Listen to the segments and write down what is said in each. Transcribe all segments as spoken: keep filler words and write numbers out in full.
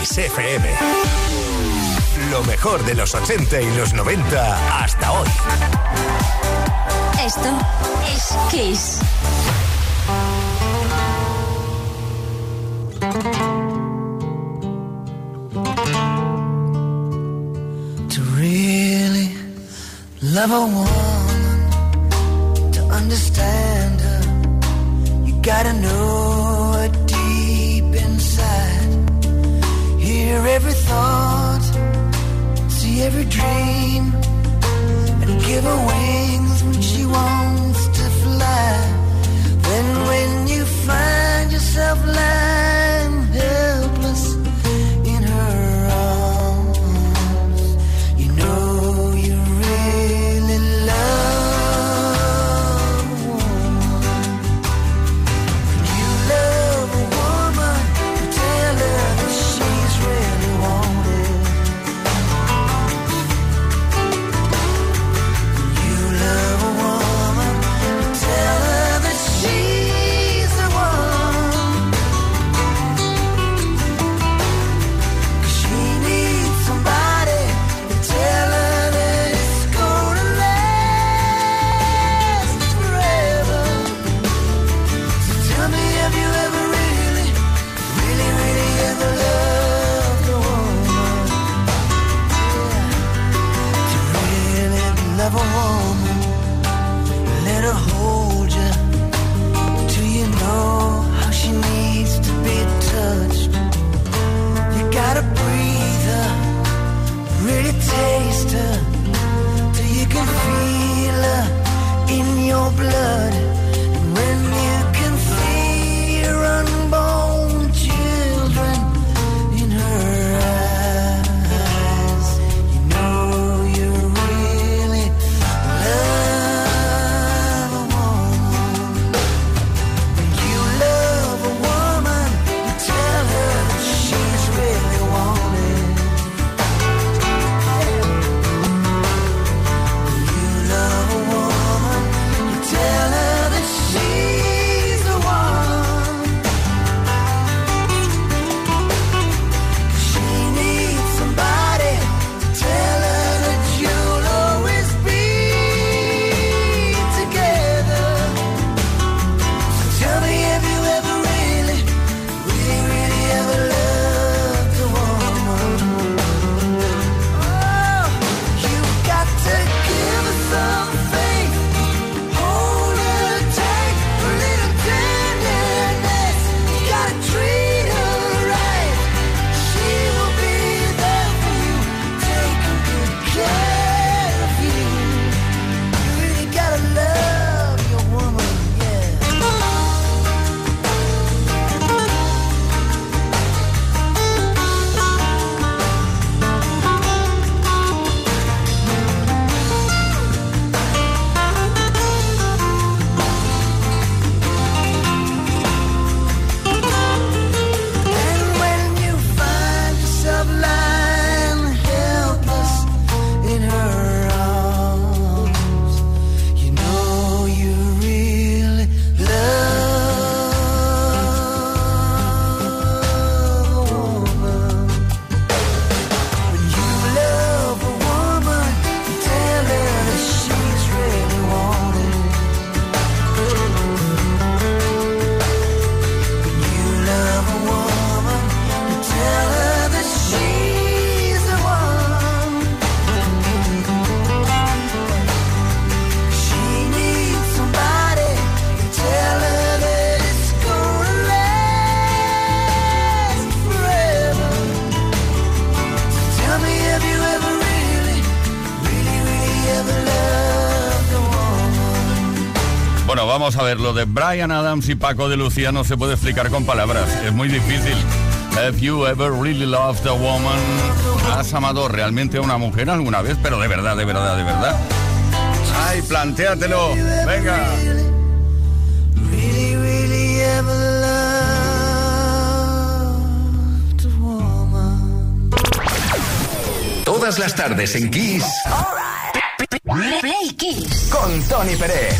Kiss F M. Lo mejor de los ochenta y los noventa hasta hoy. Esto es Kiss. To really love a woman, to understand her, you gotta know her deep inside. Hear every thought, see every dream, and give her wings when she wants to fly. Then when you find yourself lying helpless in her arms, you know you really love a woman. When you love a woman, you tell her that she's really wanted. When you love a woman, you tell her that she's the one, 'cause she needs somebody to tell her that it's gonna last forever. So tell me, have you ever really, really, really ever loved a woman? To really love a woman, let her hold you till you know how she needs to be touched. You gotta breathe her, really taste her, till you can feel her in your blood. And when you can see your unborn children in her eyes, you know you really love a woman. When you love a woman, you tell her that she's really wanted. When you love a woman, you tell her that she's the one, 'cause she needs somebody to tell her that you'll always be together. Tell me, have you ever really, really, really ever loved a woman? Oh, you got to give her something, hold her tight, a little tenderness. You gotta treat her right. She will be there for you, taking good care of you. You really gotta love your woman, yeah. And when you find yourself lying helpless in her arms, you know you really love a woman. When you love a woman, you tell her that she's really wanted. When you love a woman, you tell her that she's the one, 'cause she needs somebody to tell her that it's gonna last forever. So tell me, have you ever really, really, really ever loved a woman? Bueno, vamos a ver, lo de Bryan Adams y Paco de Lucía no se puede explicar con palabras, es muy difícil. Have you ever really loved a woman? ¿Has amado realmente a una mujer alguna vez? Pero de verdad, de verdad, de verdad. Ay, plantéatelo, venga. Really, really ever loved a woman. Todas las tardes en Kiss. Play Kiss Con Toni Peret.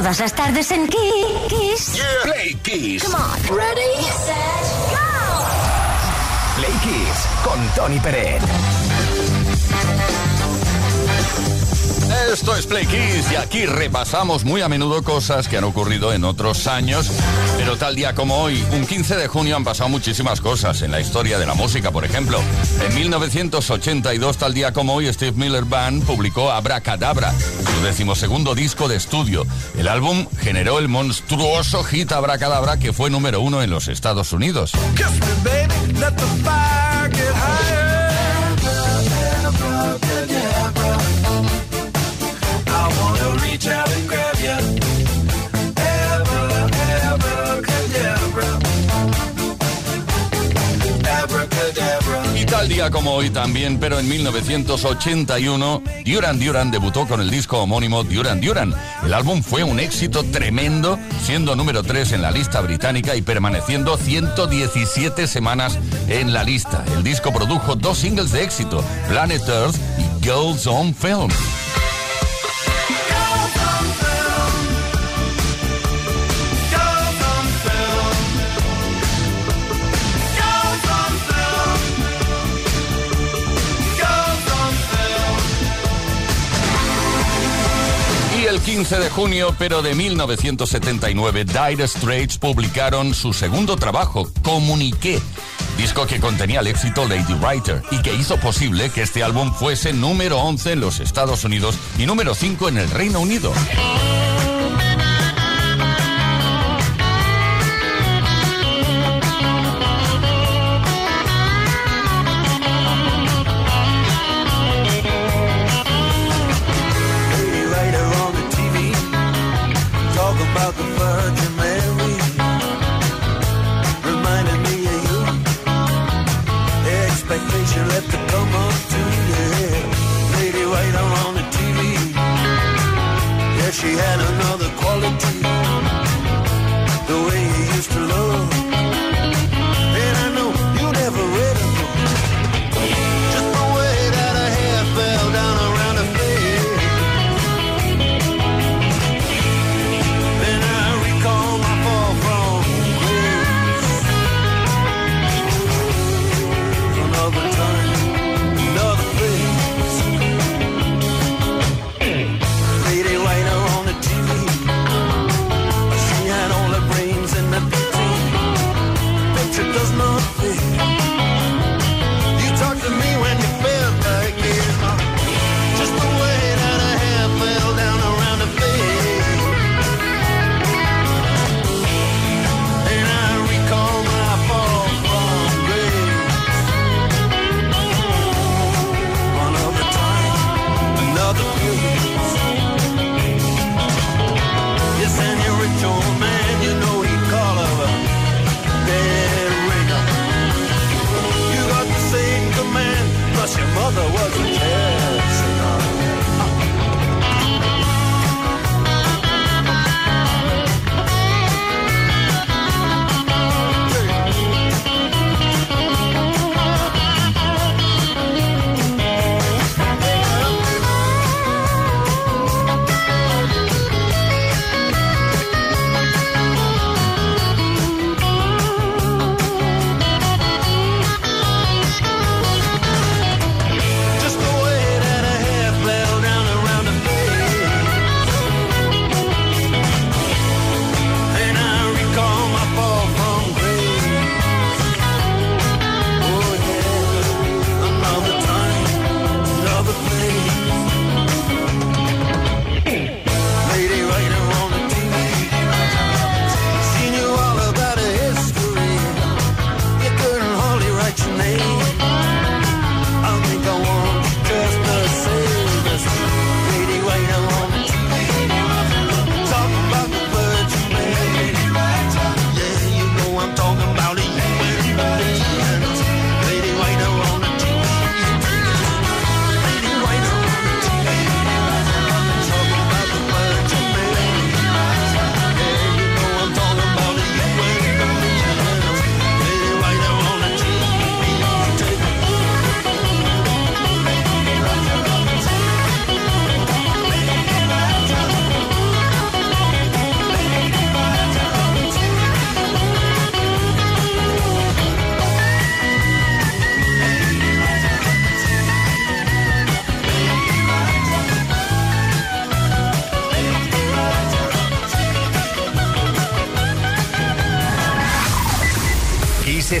todas las tardes en Kiss. Yeah. Play Kiss. Come on. Ready, set, go. Play Kiss con Toni Peret. Esto es Play Kiss y aquí repasamos muy a menudo cosas que han ocurrido en otros años, pero tal día como hoy, un quince de junio, han pasado muchísimas cosas en la historia de la música. Por ejemplo, en mil novecientos ochenta y dos, tal día como hoy, Steve Miller Band publicó Abracadabra, su decimosegundo disco de estudio. El álbum generó el monstruoso hit Abracadabra, que fue número uno en los Estados Unidos. Y tal día como hoy también, pero en mil novecientos ochenta y uno, Duran Duran debutó con el disco homónimo Duran Duran. El álbum fue un éxito tremendo, siendo número tres en la lista británica y permaneciendo ciento diecisiete semanas en la lista. El disco produjo dos singles de éxito, Planet Earth y Girls on Film. quince de junio, pero de mil novecientos setenta y nueve, Dire Straits publicaron su segundo trabajo, Comuniqué, disco que contenía el éxito Lady Writer y que hizo posible que este álbum fuese número once en los Estados Unidos y número cinco en el Reino Unido. She had another quality, the way you used to love. And I know you never read a book, just the way that her hair fell down around her face. Then I recall my fall from grace. Another time, another place. Lady Writer. Does nothing. You talk to me when you felt like it, just the way that I have fell down around the face. And I recall my fall from grace. One other time, another place. Yes, and you're a joy man, you know. Call of a dead ringer.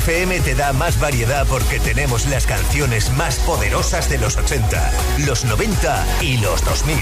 Kiss F M te da más variedad porque tenemos las canciones más poderosas de los ochenta, los noventa y los dos mil.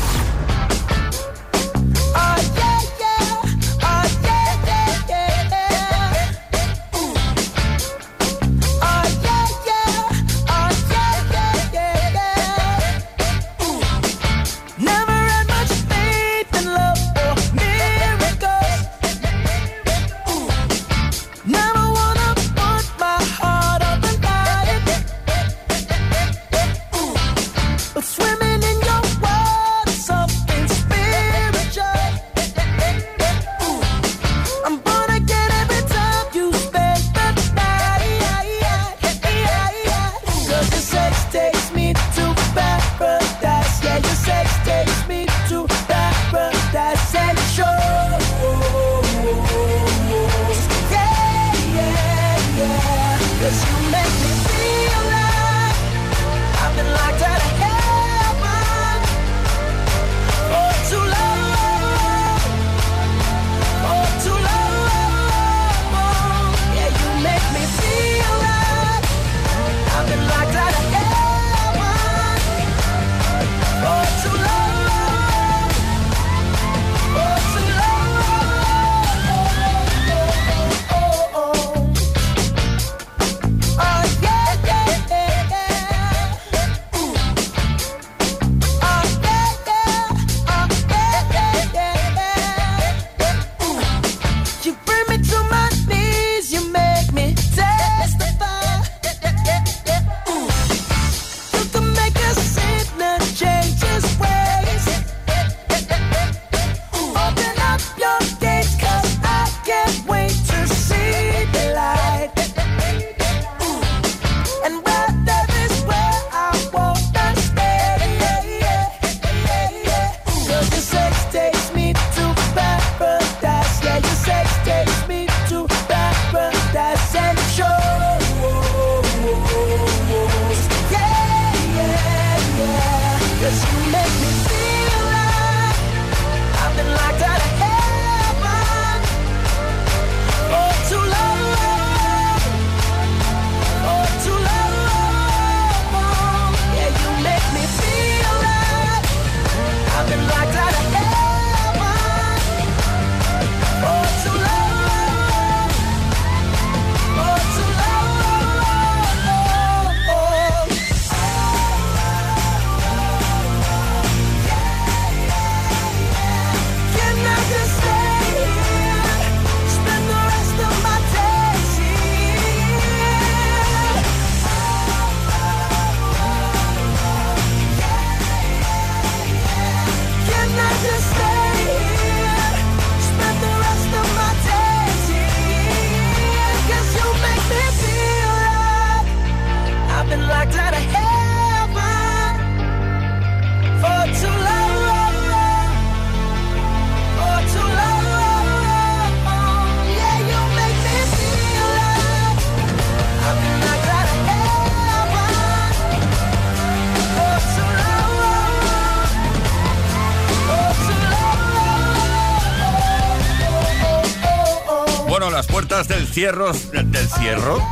Del cierro, del cierro,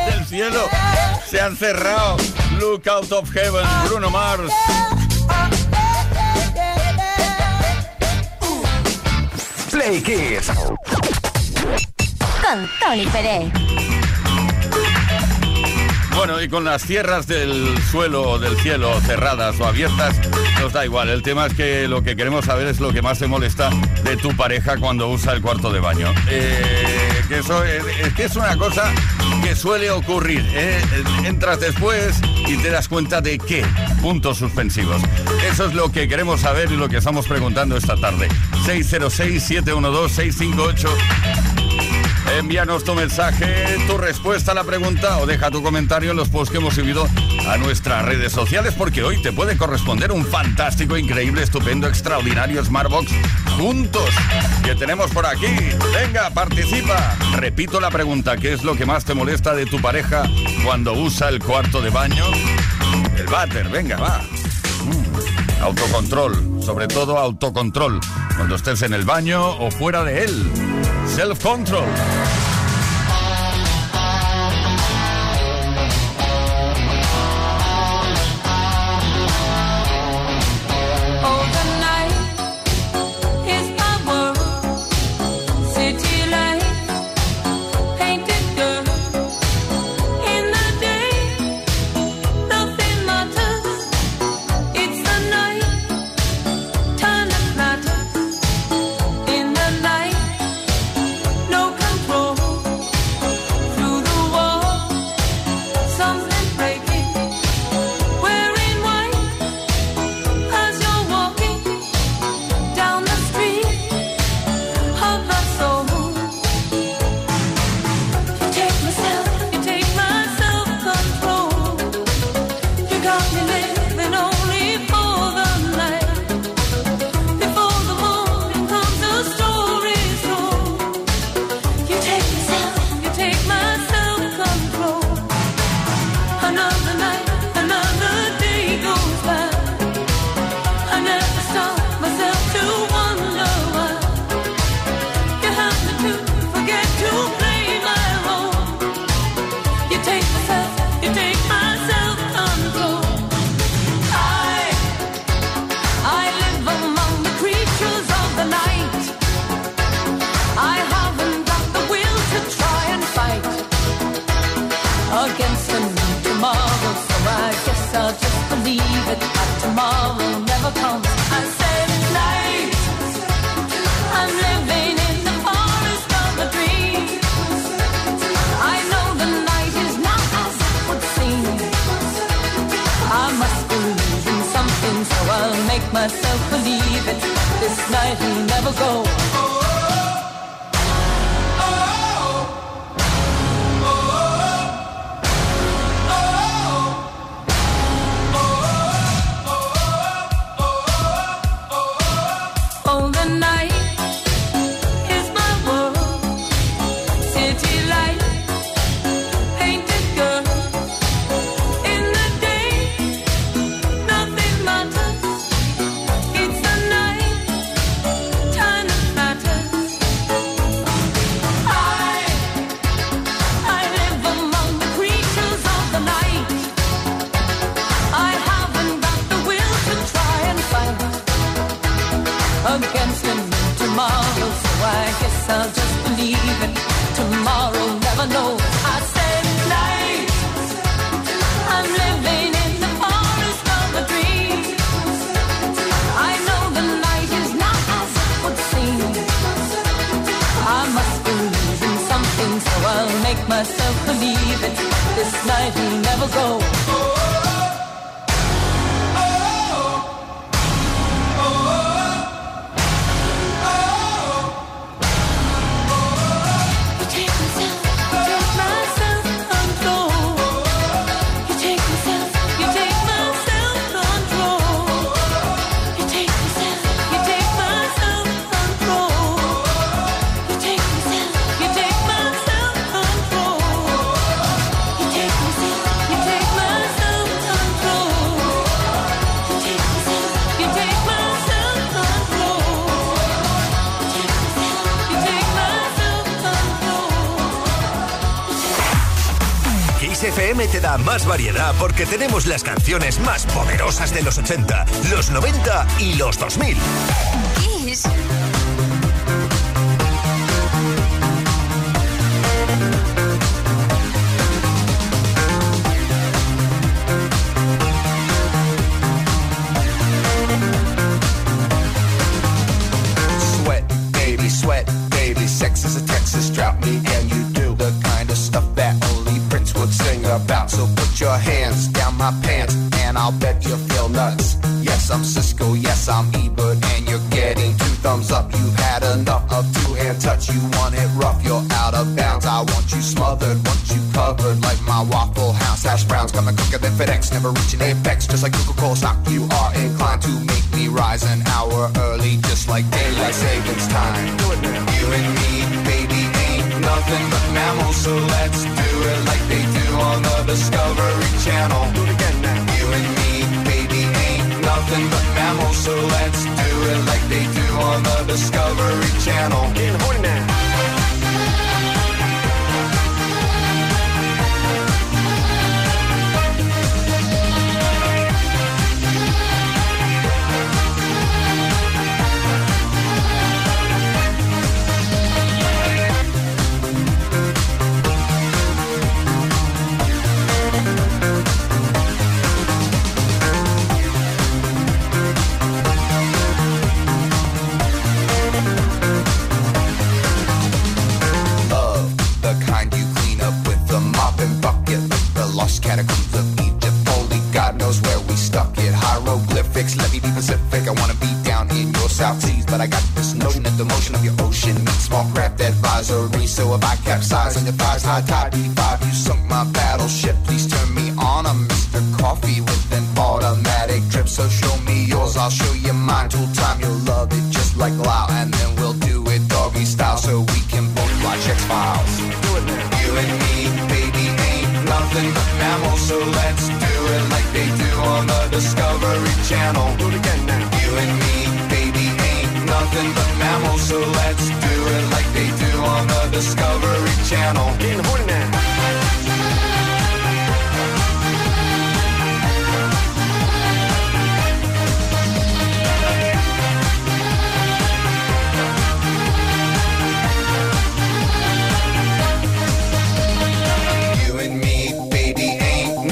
del cielo, se han cerrado. Look Out of Heaven, Bruno Mars. Play Kiss con Toni Peret. Bueno, y con las tierras del suelo o del cielo cerradas o abiertas, nos da igual. El tema es que lo que queremos saber es lo que más te molesta de tu pareja cuando usa el cuarto de baño. Eh... Que eso es, es que es una cosa que suele ocurrir, ¿eh? Entras después y te das cuenta de qué. Puntos suspensivos. Eso es lo que queremos saber y lo que estamos preguntando esta tarde. seis cero seis, siete uno dos, seis cinco ocho. Envíanos tu mensaje, tu respuesta a la pregunta o deja tu comentario en los posts que hemos subido a nuestras redes sociales, porque hoy te puede corresponder un fantástico, increíble, estupendo, extraordinario Smartbox juntos que tenemos por aquí. Venga, participa. Repito la pregunta, ¿qué es lo que más te molesta de tu pareja cuando usa el cuarto de baño? El váter, venga, va. Mm. Autocontrol, sobre todo autocontrol, cuando estés en el baño o fuera de él. Self-control. Te da más variedad porque tenemos las canciones más poderosas de los ochenta, los noventa y los dos mil. Kiss. Sweat, baby, sweat, baby, sex is a Texas drought, me and you do the kind of stuff that would sing about, so put your hands down my pants, and I'll bet you feel nuts. Yes, I'm Cisco, yes, I'm Ebert, and you're getting two thumbs up. You've had enough of two-hand touch, you want it rough, you're out of bounds. I want you smothered, want you covered, like my Waffle House hash browns, coming quicker than FedEx, never reaching apex, just like Coca-Cola stock. You are inclined to make me rise an hour early, just like daylight savings time. You and me, baby, nothing but mammals, so let's do it like they do on the Discovery Channel. Do it again now. You and me, baby, ain't nothing but mammals, so let's do it like they do on the Discovery Channel. Getting horny now. Catacombs of Egypt, only God knows where we stuck it. Hieroglyphics, let me be Pacific. I wanna be down in your South Seas, but I got this notion that the motion of your ocean means small craft advisory. So if I capsize on your thighs, high tide D five, you sunk my battleship. Please turn me on, I'm Mister Coffee with an automatic drip. So show me yours, I'll show you mine. Till time, you'll love it just like Lyle, and then we'll do it doggy style, so we can both watch X-Files. Do it now. You and me, baby, nothing but mammals, so let's do it like they do on the Discovery Channel. Do it again now. You and me, baby, ain't nothing but mammals, so let's do it like they do on the Discovery Channel. Getting horny now.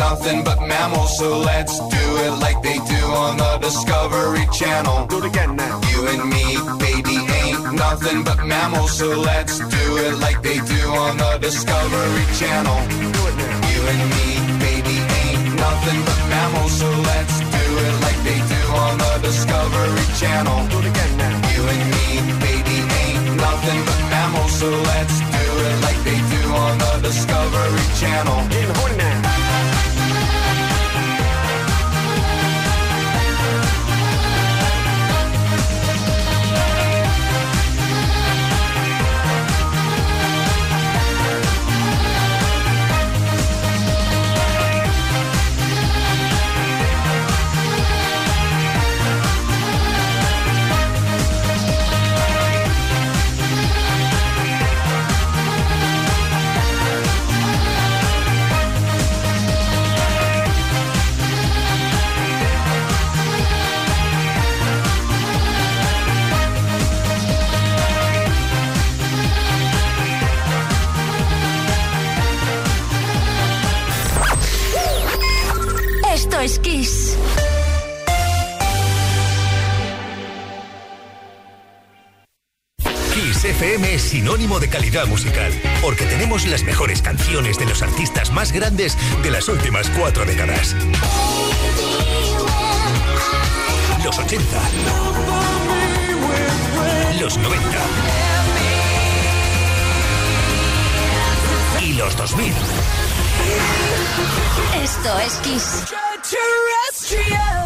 nothing but mammals, so let's do it like they do on the Discovery Channel. Do it again now. You and me, baby, ain't nothing but mammals, so let's do it like they do on the Discovery Channel. Do it now. You and me, baby, ain't nothing but mammals, so let's do it like they do on the Discovery Channel. Do it again now. You and me, baby, ain't nothing but mammals, so let's do it like they do on the Discovery Channel. In horn now. Es Kiss. Kiss F M es sinónimo de calidad musical, porque tenemos las mejores canciones de los artistas más grandes de las últimas cuatro décadas. Los ochenta, los noventa y los dos mil. Esto es Kiss. Terrestrial.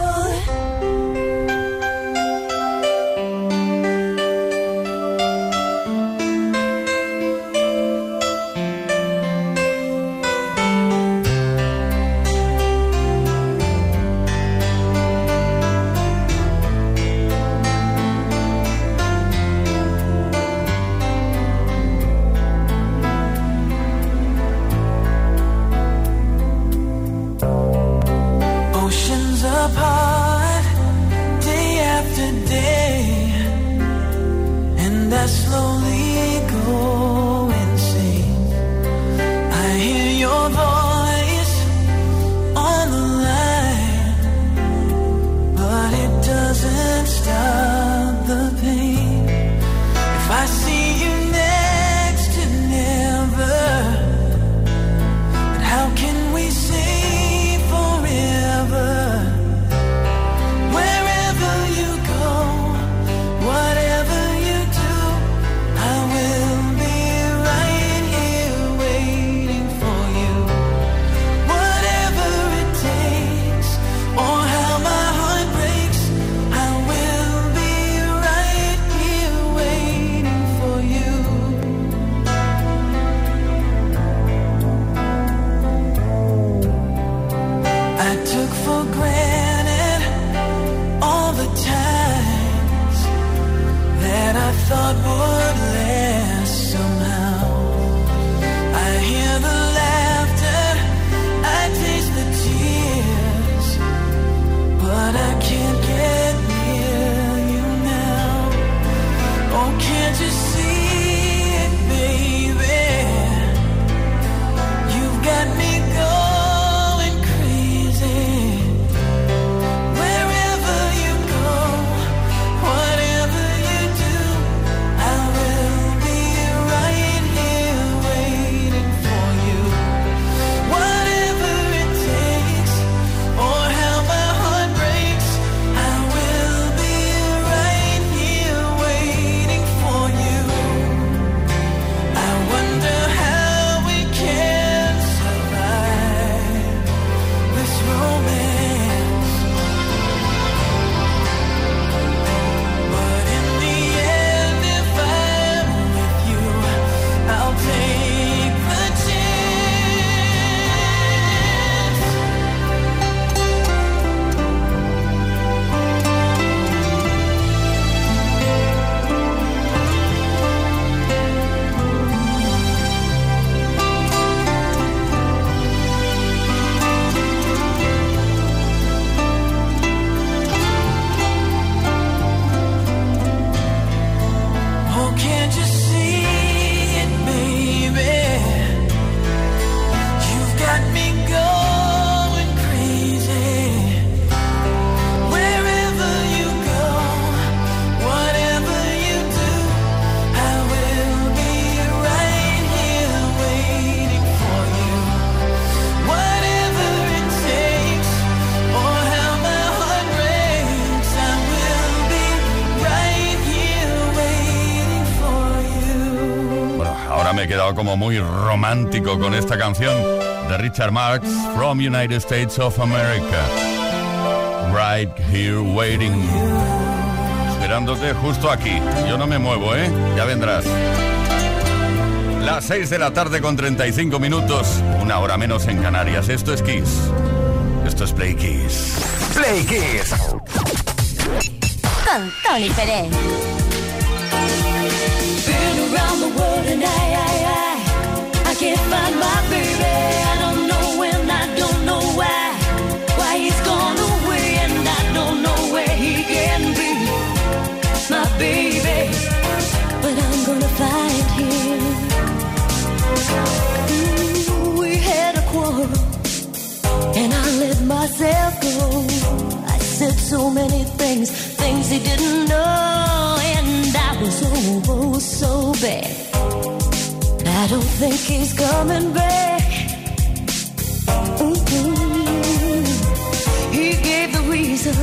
I estaba como muy romántico con esta canción de Richard Marx, From United States of America. Right here waiting. Esperándote justo aquí. Yo no me muevo, ¿eh? Ya vendrás. Las seis de la tarde con treinta y cinco minutos. Una hora menos en Canarias. Esto es Kiss. Esto es Play Kiss. Play Kiss. Con Toni Peret. Been around the world and I, I, I, I can't find my baby. I don't know when, I don't know why, why he's gone away and I don't know where he can be, my baby. But I'm gonna find him. Ooh, we had a quarrel and I let myself go. I said so many things, things he didn't know. Was oh, oh, so bad. I don't think he's coming back. Mm-hmm. He gave the reasons,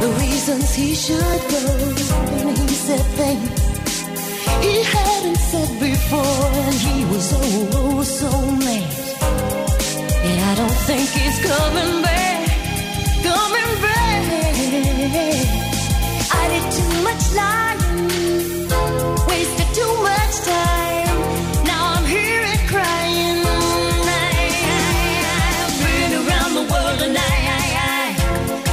the reasons he should go, and he said things he hadn't said before, and he was oh, oh, so mad. And I don't think he's coming back, coming back. I did too much lying, wasted too much time. Now I'm here and crying. I, I, I've been around the world and I, I,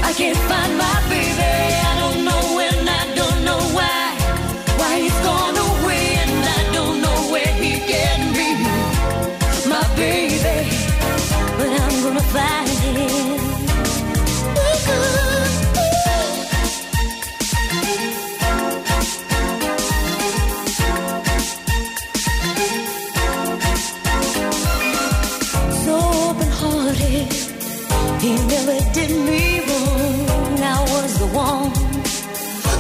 I, I can't find my baby. I don't know when, I don't know why, why he's gone away and I don't know where he can be, my baby. But I'm gonna find him. He never did me wrong. I was the one,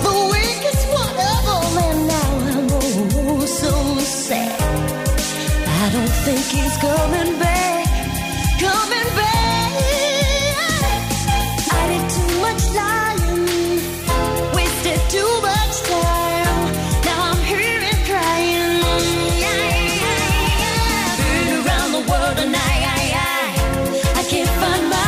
the weakest one of all, and now I'm oh so sad. I don't think he's coming back, coming back. I did too much lying, wasted too much time. Now I'm here and crying. I've been around the world and I, I, I, I can't find my.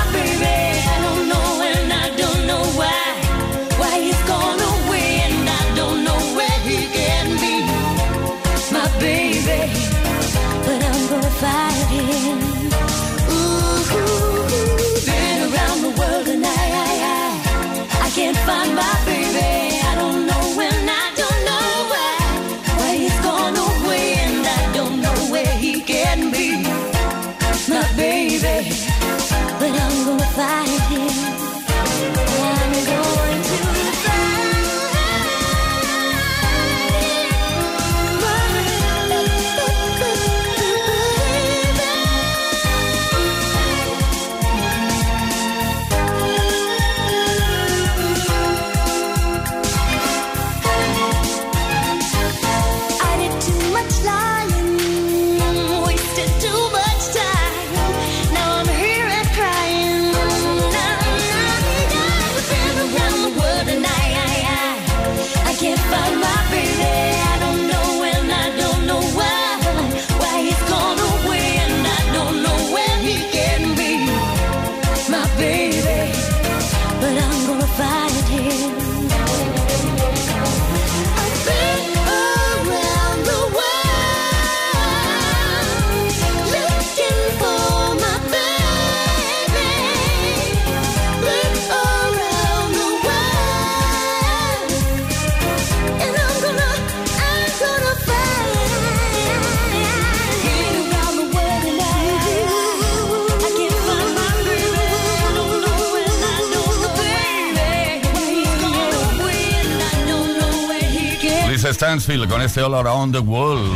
Stansfield con este All Around the World.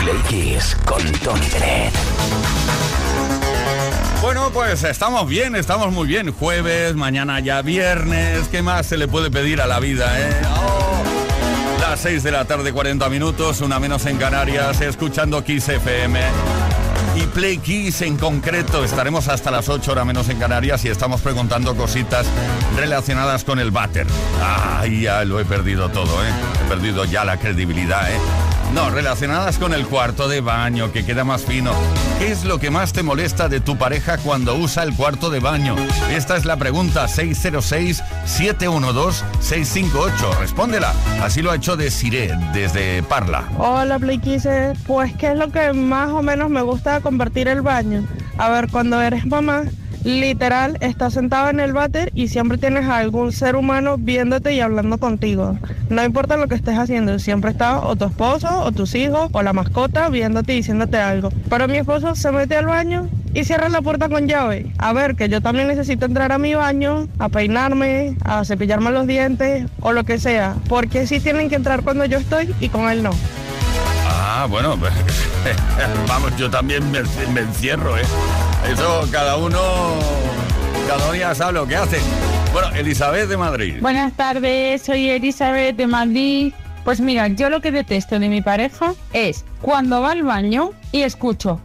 Play Kiss con Toni Peret. Bueno, pues estamos bien, estamos muy bien. Jueves, mañana ya viernes. ¿Qué más se le puede pedir a la vida, eh? Oh, las seis de la tarde, cuarenta minutos, una menos en Canarias, escuchando Kiss F M. Y Play Kiss en concreto, estaremos hasta las ocho, horas menos en Canarias, y estamos preguntando cositas relacionadas con el váter. Ay, ah, ya lo he perdido todo, ¿eh? He perdido ya la credibilidad, ¿eh? No, relacionadas con el cuarto de baño, que queda más fino. ¿Qué es lo que más te molesta de tu pareja cuando usa el cuarto de baño? Esta es la pregunta, seis cero seis, siete uno dos, seis cinco ocho. Respóndela. Así lo ha hecho Desiree, desde Parla. Hola, PlayKISS. Pues, ¿qué es lo que más o menos me gusta de compartir el baño? A ver, cuando eres mamá, literal, estás sentada en el váter y siempre tienes a algún ser humano viéndote y hablando contigo. No importa lo que estés haciendo, siempre está o tu esposo, o tus hijos, o la mascota viéndote y diciéndote algo. Pero mi esposo se mete al baño y cierra la puerta con llave. A ver, que yo también necesito entrar a mi baño, a peinarme, a cepillarme los dientes, o lo que sea. Porque sí tienen que entrar cuando yo estoy y con él no. Ah, bueno, pues, vamos, yo también me, me encierro, ¿eh? Eso, cada uno, cada día sabe lo que hace. Bueno, Elizabeth de Madrid. Buenas tardes, soy Elizabeth de Madrid. Pues mira, yo lo que detesto de mi pareja es cuando va al baño y escucho.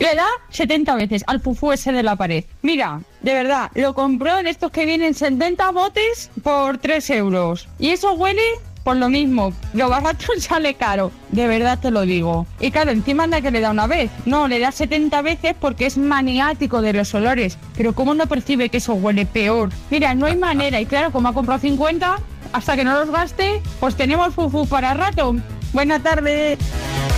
Le da setenta veces al pufú ese de la pared. Mira, de verdad, lo compró en estos que vienen setenta botes por tres euros. Y eso huele... Por lo mismo, lo barato sale caro, de verdad te lo digo. Y claro, encima anda que le da una vez, no, le da setenta veces porque es maniático de los olores. Pero ¿cómo no percibe que eso huele peor? Mira, no hay manera, y claro, como ha comprado cincuenta, hasta que no los gaste, pues tenemos fufu para rato. Buena tarde.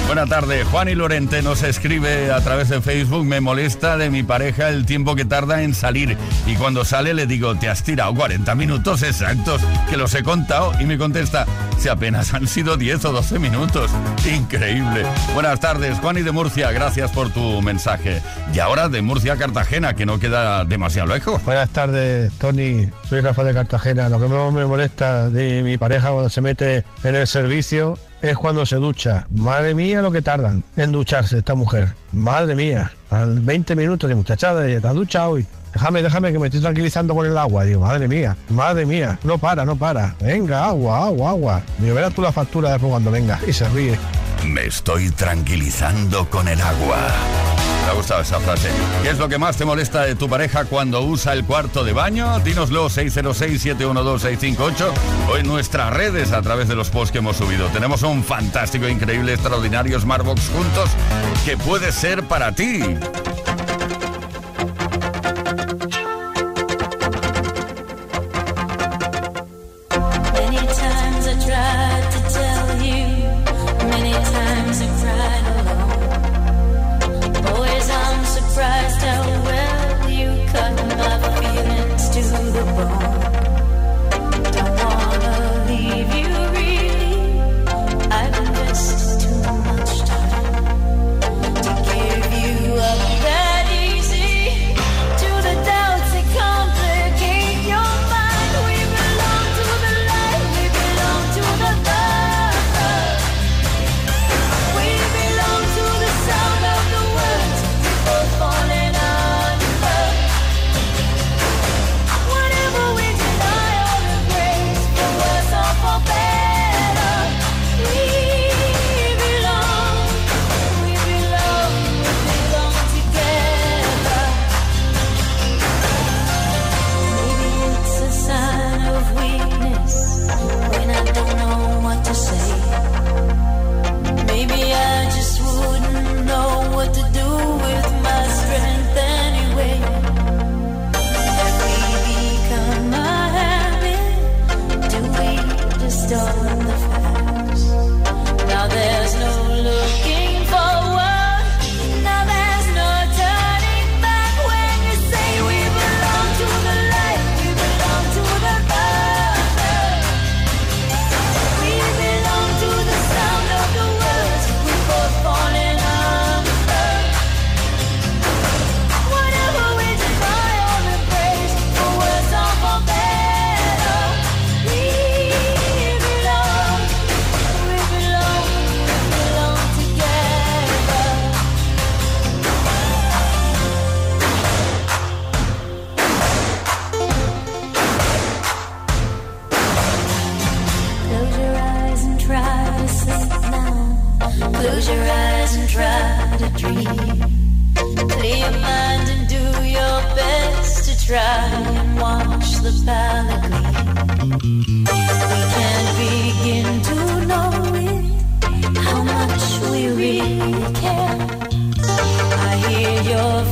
Buena tarde, Juan y Lorente nos escribe a través de Facebook: me molesta de mi pareja el tiempo que tarda en salir, y cuando sale le digo, te has tirado cuarenta minutos exactos, que los he contado, y me contesta, si apenas han sido diez o doce minutos, increíble. Buenas tardes, Juan y de Murcia, gracias por tu mensaje. Y ahora de Murcia a Cartagena, que no queda demasiado lejos. Buenas tardes, Tony, soy Rafa de Cartagena. Lo que más me molesta de mi pareja cuando se mete en el servicio es cuando se ducha. Madre mía lo que tardan en ducharse esta mujer. Madre mía, al veinte minutos de muchachada, te has duchado hoy. Déjame, déjame que me estoy tranquilizando con el agua. Digo, madre mía, madre mía, no para, no para. Venga, agua, agua, agua. Digo, verás tú la factura después cuando venga. Y se ríe. Me estoy tranquilizando con el agua. ¿Te ha gustado esa frase? ¿Qué es lo que más te molesta de tu pareja cuando usa el cuarto de baño? Dínoslo, seis cero seis, siete uno dos, seis cinco ocho, o en nuestras redes a través de los posts que hemos subido. Tenemos un fantástico, increíble, extraordinario Smartbox juntos que puede ser para ti.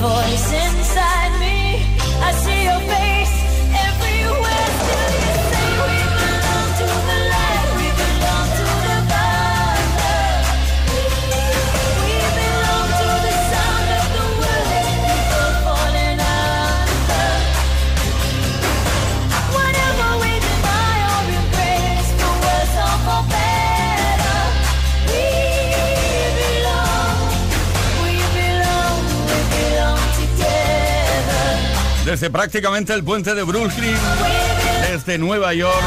voice inside me. I see your face everywhere. Still you say we belong to the light. We belong to the Father. We belong to the sound of the world and people falling under. Whatever we deny or embrace, for worse or for better, we belong. We belong. We belong together. Desde prácticamente el puente de Brooklyn, desde Nueva York,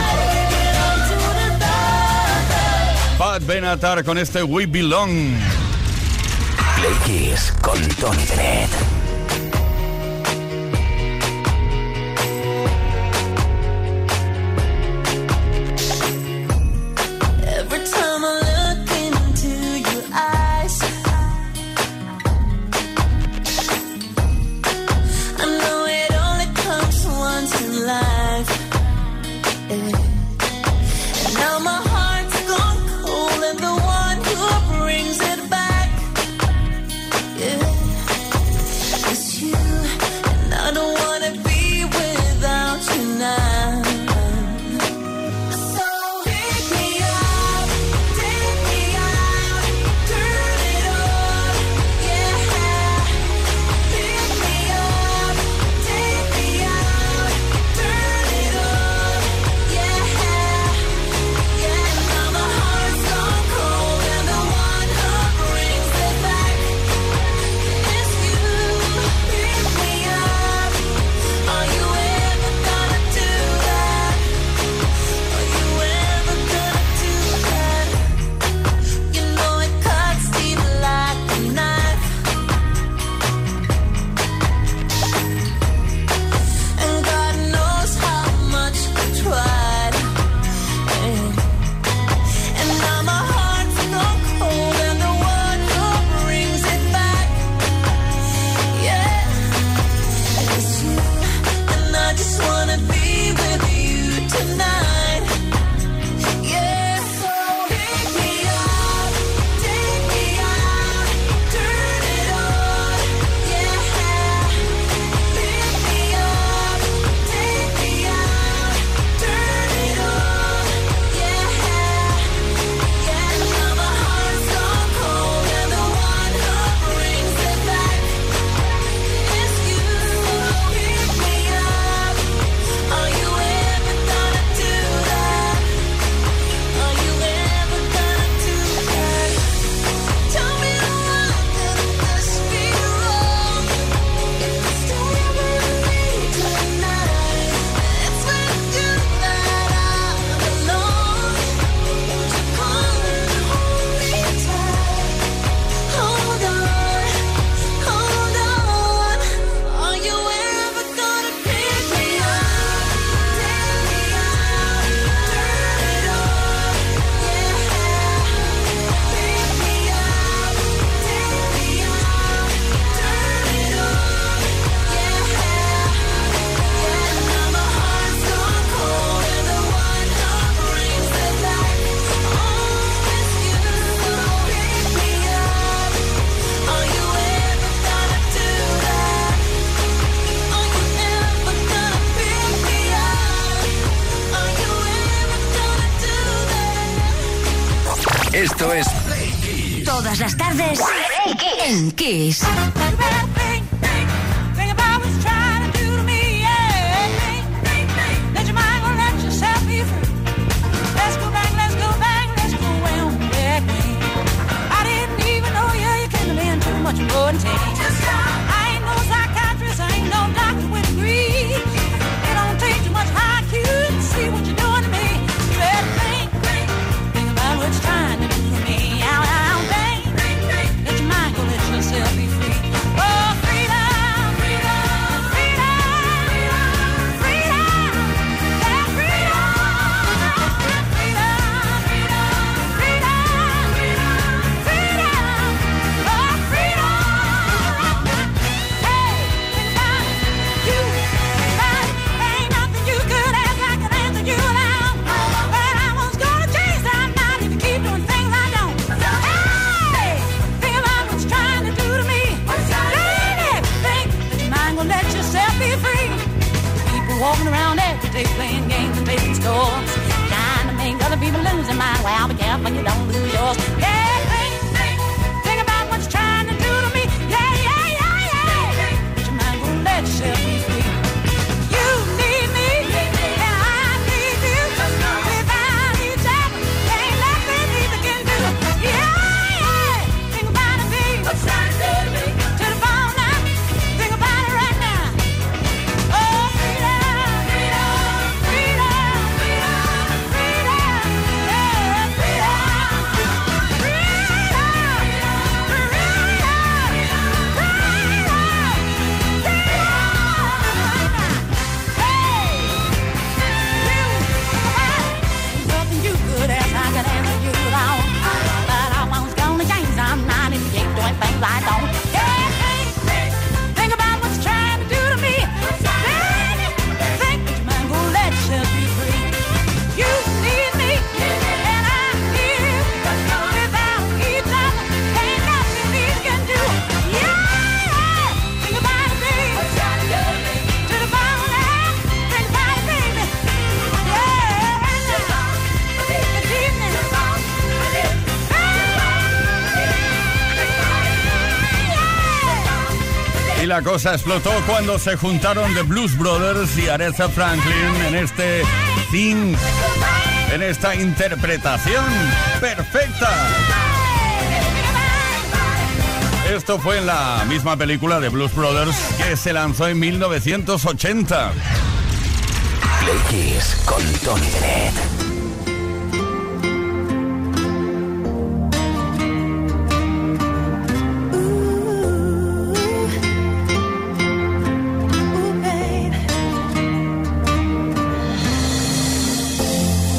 Pat Benatar con este We Belong. Play Kiss con Toni Peret. Esto es Play Kiss. Todas las tardes Play Kiss. En Kiss. Trying to do for me, out, out, bang, let your mind go, let yourself be free. Oh. they playing games and making scores, trying to make other people lose their mind. Well, be careful you don't lose yours. Hey, think, think, think about what you're trying to do to me. Yeah, yeah, yeah, yeah. But your mind won't let yourself be free. You need me, and I need you. Without each other, ain't nothing either can do. Yeah, yeah. Think about it, baby. What's trying to do to me? To the phone now. Think about it right now. Oh, freedom, freedom, freedom, freedom, freedom. Yeah, freedom, freedom, freedom, freedom, freedom, freedom. Hey, really, nothing you could ask, I could answer you wrong. But I won't go to games, I'm not in the game doing things I don't. Yeah, think, think, think about what you're trying to do to me. Think, think, but your mind won't let you be free. You need me, and I need you. Without each other, ain't nothing we can do. Yeah, yeah, think about it, baby. To the bottom line, think about it, baby. Yeah, right now. Good evening. Y la cosa explotó cuando se juntaron The Blues Brothers y Aretha Franklin en este thing, en esta interpretación perfecta. Esto fue en la misma película de Blues Brothers que se lanzó en mil novecientos ochenta. Play Kiss con Toni Peret.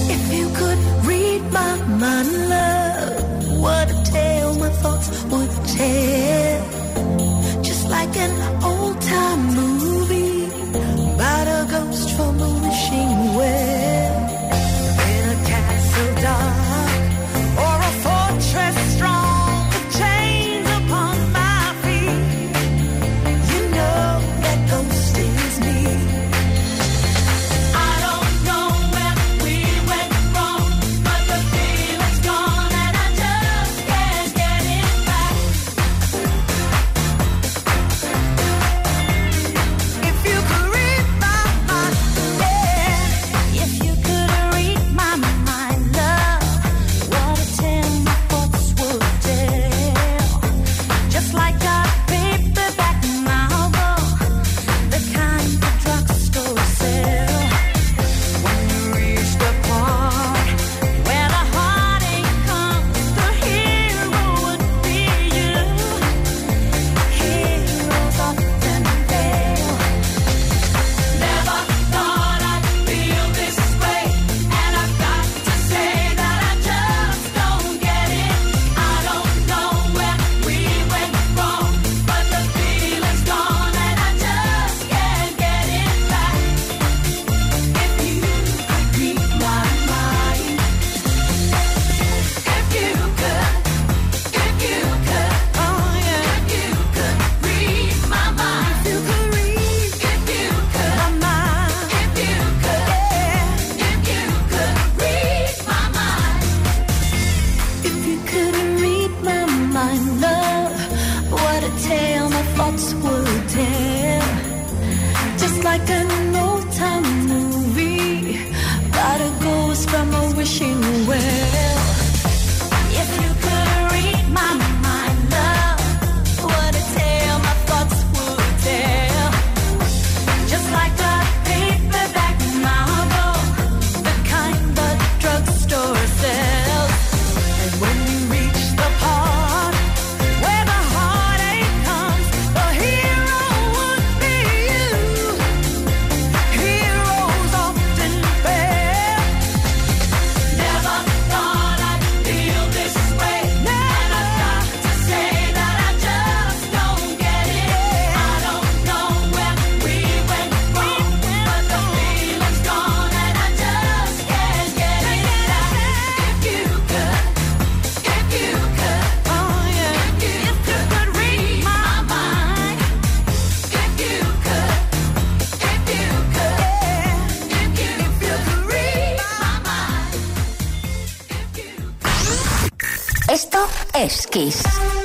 If you could read my mind, love, what a tale my thoughts would tell. Just like an old-time movie about a ghost from a wishing well. Esto es Kiss.